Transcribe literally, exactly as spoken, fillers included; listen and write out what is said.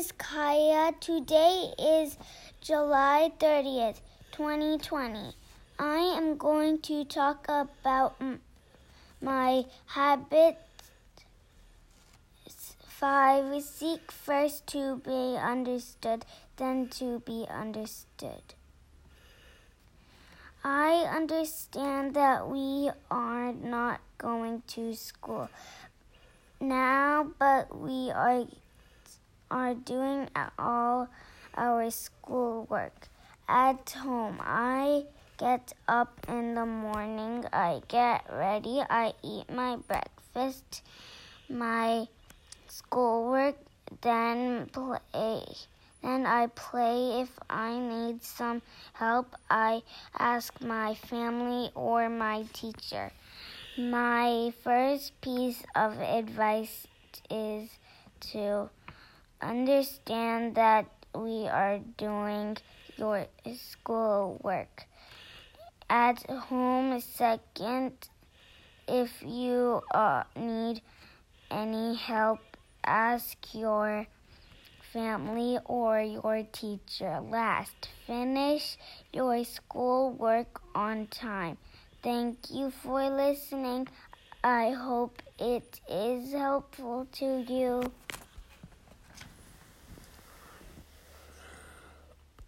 is Kaya. Today is July thirtieth, twenty twenty. I am going to talk about m- my habits. Five, seek first to be understood, then to be understood. I understand that we are not going to school now, but we are are doing all our schoolwork at home. I get up in the morning, I get ready, I eat my breakfast, my schoolwork, then play. Then I play. If I need some help, I ask my family or my teacher. My first piece of advice is to understand that we are doing your schoolwork at home. Second, if you uh, need any help, ask your family or your teacher. Last, finish your schoolwork on time. Thank you for listening. I hope it is helpful to you.